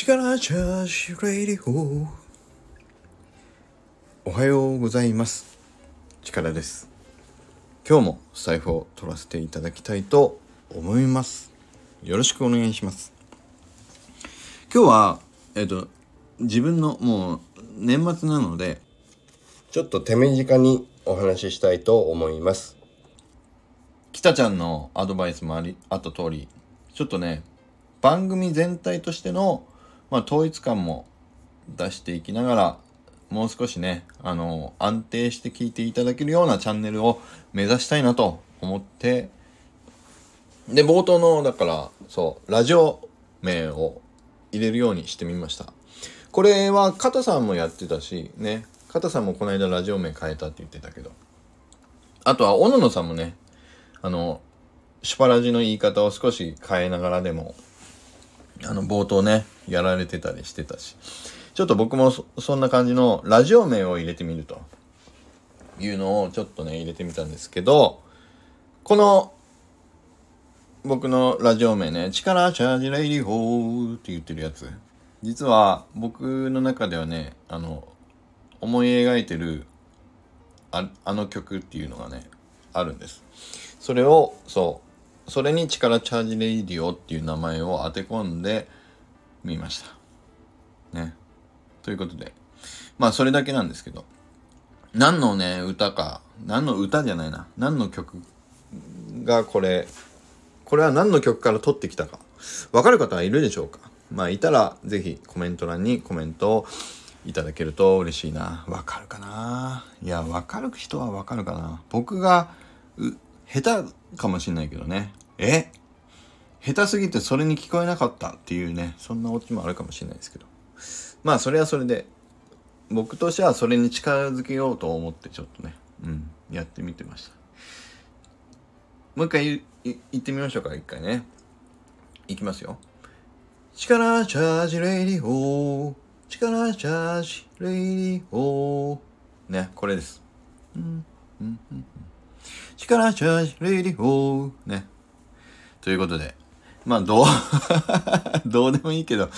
力チャージレディオ。おはようございます。力です。今日もスタイフを取らせていただきたいと思います。よろしくお願いします。今日は自分のもう年末なのでちょっと手短にお話ししたいと思います。北ちゃんのアドバイスもあった通り、ちょっとね番組全体としての統一感も出していきながら、もう少しね安定して聞いていただけるようなチャンネルを目指したいなと思って、で冒頭のだからラジオ名を入れるようにしてみました。これは片さんもやってたしね、片さんもこの間ラジオ名変えたって言ってたけど、あとは小野さんもねシュパラジの言い方を少し変えながらでも冒頭ねやられてたりしてたし、ちょっと僕も そんな感じのラジオ名を入れてみるというのをちょっとね入れてみたんですけど、この僕のラジオ名ね、力チャージレイリホーって言ってるやつ、実は僕の中ではね思い描いてる あの曲っていうのがねあるんです。それをそれに力チャージレイディオっていう名前を当て込んでみましたね。ということでそれだけなんですけど、何のね歌か、何の歌じゃないな、何の曲がこれは何の曲から取ってきたか分かる方はいるでしょうか。いたらぜひコメント欄にコメントをいただけると嬉しいな。分かるかな。いや分かる人は分かるかな。僕が下手かもしれないけどね、下手すぎてそれに聞こえなかったっていうね、そんなオチもあるかもしれないですけど、それはそれで僕としてはそれに近づけようと思ってちょっとねやってみてました。もう一回言ってみましょうか。一回ねいきますよ。力チャージレディオー、力チャージレディオーね、これです。力チャージレディオーね。ということでどうでもいいけど、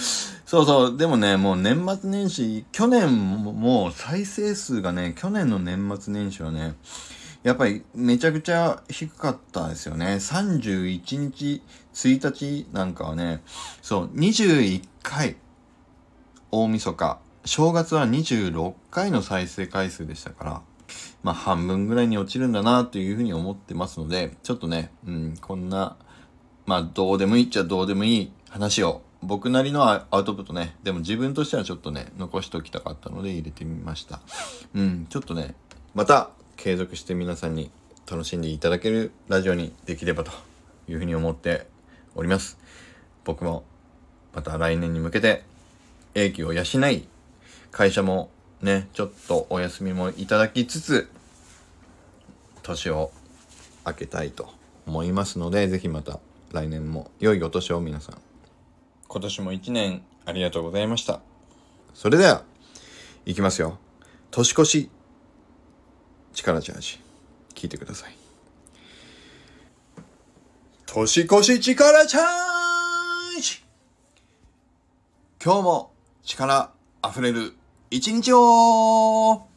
でもねもう年末年始、去年もう再生数がね、去年の年末年始はねやっぱりめちゃくちゃ低かったですよね。31日1日なんかはね21回、大晦日正月は26回の再生回数でしたから、半分ぐらいに落ちるんだなというふうに思ってますので、ちょっとね、こんなどうでもいいっちゃどうでもいい話を僕なりのアウトプットね、でも自分としてはちょっとね残しておきたかったので入れてみました。ちょっとねまた継続して皆さんに楽しんでいただけるラジオにできればというふうに思っております。僕もまた来年に向けて英気を養い、会社もねちょっとお休みもいただきつつ年を明けたいと思いますので、ぜひまた来年も良いお年を皆さん。今年も一年ありがとうございました。それではいきますよ。年越し力チャージ聞いてください。年越し力チャージ、今日も力あふれる一日を。